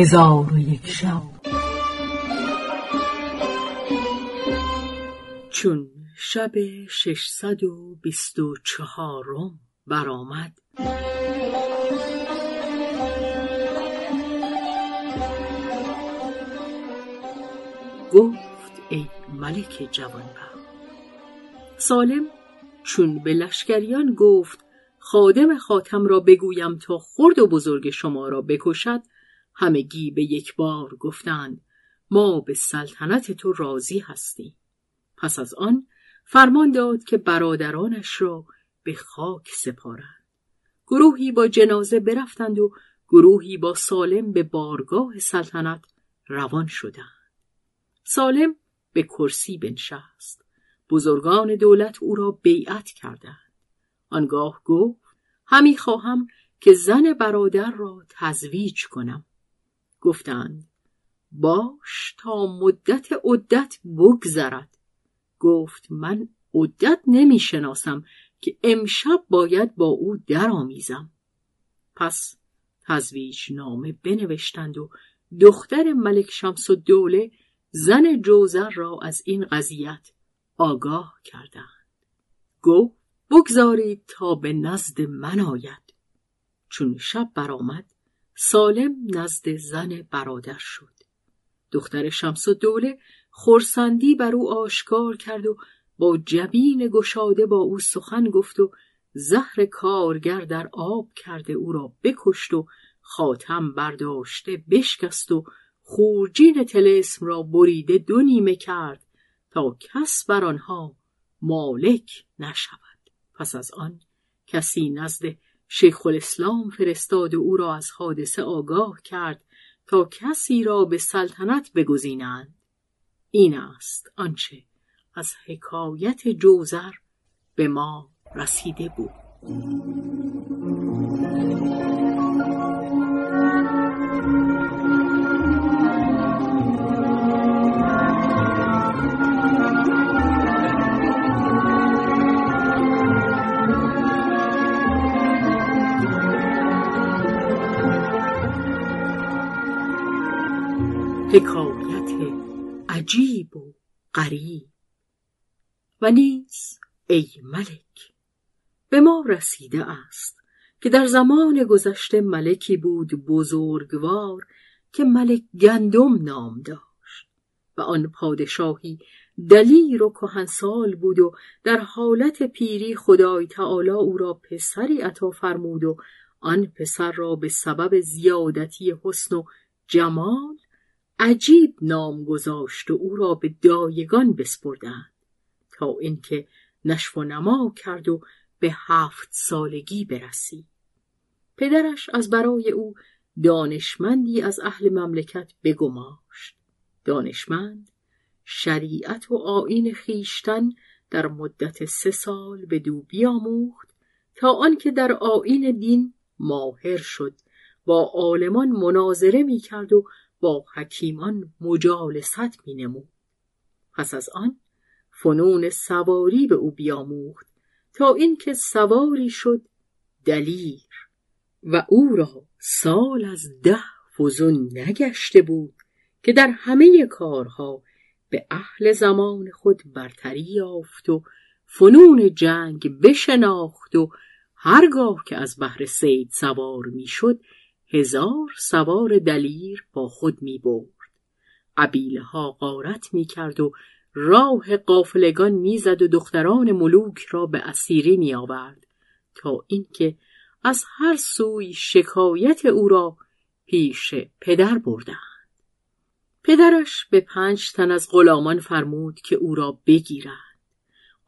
هزار و یک شب. چون شب 624 برآمد، گفت ای ملک جوانبخت. سالم چون به لشکریان گفت خادم خاتم را بگویم تا خرد و بزرگ شما را بکشد، همگی به یک بار گفتند ما به سلطنت تو راضی هستیم. پس از آن فرمان داد که برادرانش را به خاک سپارند. گروهی با جنازه برفتند و گروهی با سالم به بارگاه سلطنت روان شدند. سالم به کرسی بنشست. بزرگان دولت او را بیعت کردند. آنگاه گفت همی خواهم که زن برادر را تزویج کنم. گفتند باش تا مدت بگذرد. گفت من عدت نمی شناسم که امشب باید با او درآمیزم. پس تزویج نامه بنوشتند و دختر ملک شمس الدوله زن جوزر را از این قضیت آگاه کردند. گفت بگذارید تا به نزد من آید. چون شب برآمد سالم نزد زن برادر شد. دختر شمس الدوله خرسندی بر او آشکار کرد و با جبین گشاده با او سخن گفت و زهر کارگر در آب کرده او را بکشت و خاتم برداشته بشکست و خورجین طلسم را بریده دو نیمه کرد تا کس بر آنها مالک نشود. پس از آن کسی نزد شیخ الاسلام فرستاد و او را از حادثه آگاه کرد تا کسی را به سلطنت بگزینند. این است آنچه از حکایت جوزر به ما رسیده بود. حکایت عجیب و غریب. و نیز ای ملک، به ما رسیده است که در زمان گذشته ملکی بود بزرگوار که ملک گندم نام داشت و آن پادشاهی دلیر و کهنسال بود و در حالت پیری خدای تعالی او را پسری عطا فرمود و آن پسر را به سبب زیادتی حسن و جمال عجیب نام گذاشت و او را به دایگان بسپردند تا اینکه نشو و نما کرد و به 7 سالگی برسید. پدرش از برای او دانشمندی از اهل مملکت بگماشت. دانشمند شریعت و آیین خیشتن در مدت 3 سال به دو بیاموخت تا آنکه در آیین دین ماهر شد. با عالمان مناظره می کرد و با حکیمان مجالست می نمود. پس از آن فنون سواری به او بیاموخت تا اینکه سواری شد دلیر و او را سال از 10 فزون نگشته بود که در همه کارها به اهل زمان خود برتری یافت و فنون جنگ بشناخت و هرگاه که از بحر صید سوار می شد 1000 سوار دلیر با خود می برد. قبیله ها غارت می کرد و راه قافلگان میزد و دختران ملوک را به اسیری می آورد تا اینکه از هر سوی شکایت او را پیش پدر بردند. پدرش به 5 تن از غلامان فرمود که او را بگیرند.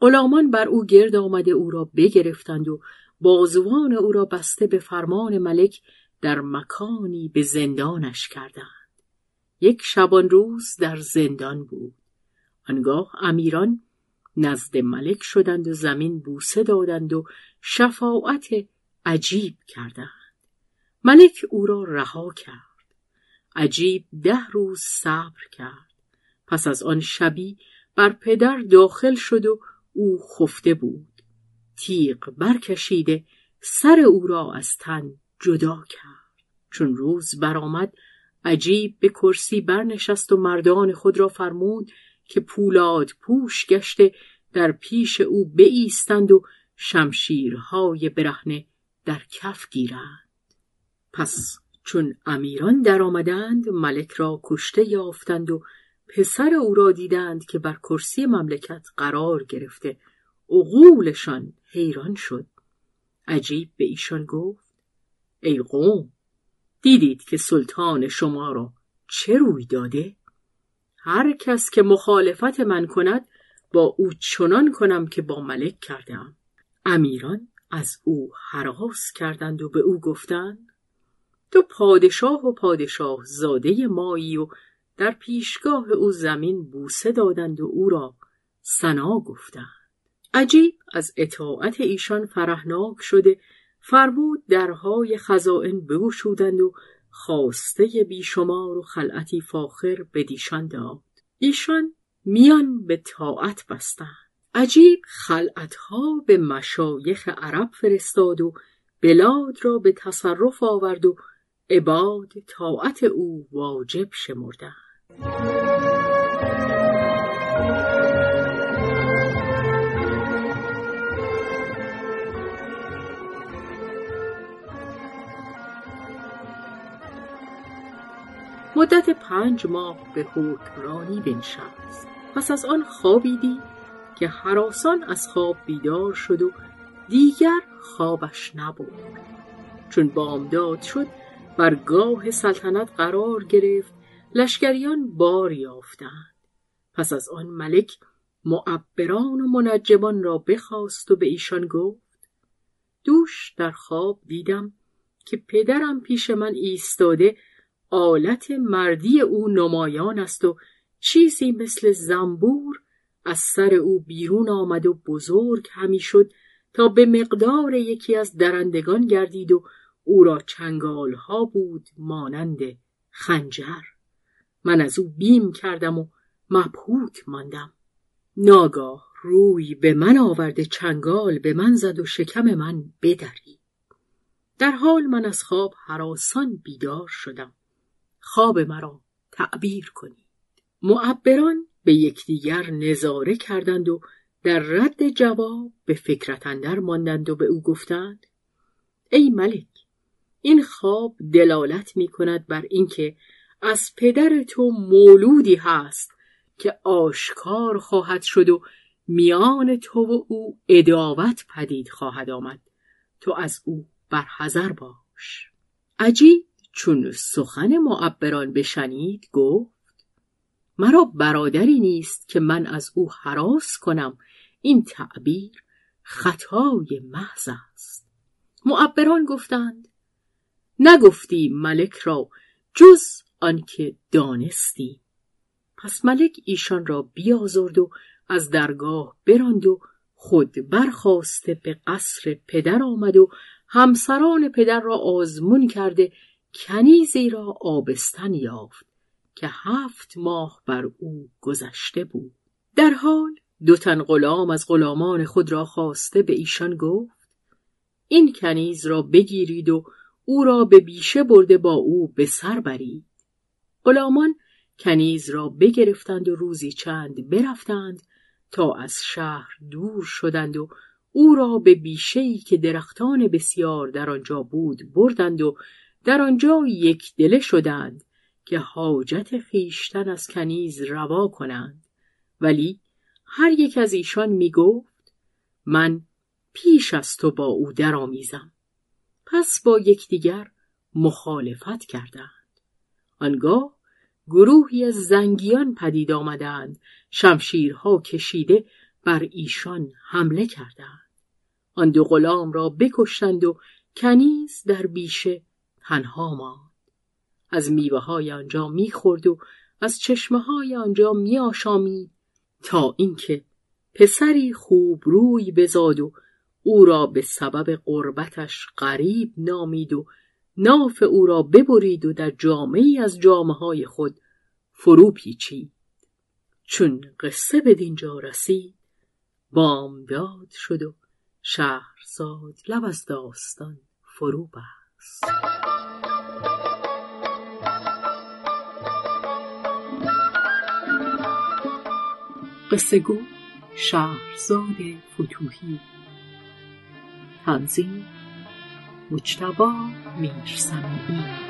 غلامان بر او گرد آمده او را بگرفتند و بازوان او را بسته به فرمان ملک در مکانی به زندانش کردند. 1 شبانروز در زندان بود. آنگاه امیران نزد ملک شدند و زمین بوسه دادند و شفاعت عجیب کردند. ملک او را رها کرد. عجیب 10 روز صبر کرد. پس از آن شبی بر پدر داخل شد و او خفته بود. تیغ برکشیده سر او را از تن جدا کرد. چون روز برآمد عجیب به کرسی برنشست و مردان خود را فرمود که پولاد پوش گشته در پیش او بایستند و شمشیرهای برهنه در کف گیرند. پس چون امیران در آمدند ملک را کشته یافتند و پسر او را دیدند که بر کرسی مملکت قرار گرفته. عقولشان حیران شد. عجیب به ایشان گفت: ای قوم، دیدید که سلطان شما را چه روی داده؟ هر کس که مخالفت من کند با او چنان کنم که با ملک کردم. امیران از او هراس کردند و به او گفتند: تو پادشاه و پادشاه زاده مایی. و در پیشگاه او زمین بوسه دادند و او را ثنا گفتند. عجیب از اطاعت ایشان فرحناک شده فرمود درهای خزائن بگشودند و خواسته بیشمار و خلعتی فاخر بدیشان داد. ایشان میان به طاعت بستند. عجیب خلعتها به مشایخ عرب فرستاد و بلاد را به تصرف آورد و عباد طاعت او واجب شمردند. مدت 5 ماه به حکمرانی بنشست. پس از آن خوابی دید که هراسان از خواب بیدار شد و دیگر خوابش نبود. چون بامداد شد بر گاه سلطنت قرار گرفت. لشکریان بار یافتند. پس از آن ملک معبران و منجمان را بخواست و به ایشان گفت: دوش در خواب دیدم که پدرم پیش من ایستاده، آلت مردی او نمایان است و چیزی مثل زنبور از سر او بیرون آمد و بزرگ همی شد تا به مقدار یکی از درندگان گردید و او را چنگالها بود مانند خنجر. من از او بیم کردم و مبهوت ماندم. ناگاه روی به من آورده چنگال به من زد و شکم من بدرید. در حال من از خواب هراسان بیدار شدم. خواب مرا تعبیر کنید. معبران به یکدیگر نظاره کردند و در رد جواب به فکرت اندر ماندند و به او گفتند: ای ملک، این خواب دلالت می کند بر اینکه از پدر تو مولودی هست که آشکار خواهد شد و میان تو و او عداوت پدید خواهد آمد. تو از او برحذر باش. عجیب چون سخن معبران بشنید گفت: مرا برادری نیست که من از او هراس کنم. این تعبیر خطای محض است. معبران گفتند: نگفتی ملک را جز آنکه دانستی. پس ملک ایشان را بیازرد و از درگاه براند و خود برخواسته به قصر پدر آمد و همسران پدر را آزمون کرده کنیزی را آبستن یافت که 7 ماه بر او گذشته بود. در حال 2 تن غلام از غلامان خود را خواسته به ایشان گفت: این کنیز را بگیرید و او را به بیشه برده با او به سر برید. غلامان کنیز را بگرفتند و روزی چند برفتند تا از شهر دور شدند و او را به بیشه‌ای که درختان بسیار در آنجا بود بردند و در آنجا یک دله شدند که حاجت خیشتن از کنیز روا کنند. ولی هر یک از ایشان می گفت: من پیش از تو با او درآمیزم. پس با یکدیگر مخالفت کردند. آنگاه گروهی از زنگیان پدید آمدند، شمشیرها کشیده بر ایشان حمله کردند. آن 2 غلام را بکشتند و کنیز در بیشه تنها ماند. از میوه های آنجا میخورد و از چشمه های آنجا میآشامید تا اینکه پسری خوب روی بزاد و او را به سبب قربتش غریب نامید و ناف او را ببرید و در جامه‌ای از جامه‌های خود فرو پیچید. چون قصه به دینجا رسید بامداد شد و شهرزاد لب از داستان فرو بست. قصه گو شهرزاد فتوحی، تنظیم مجتبی میرسمیعی.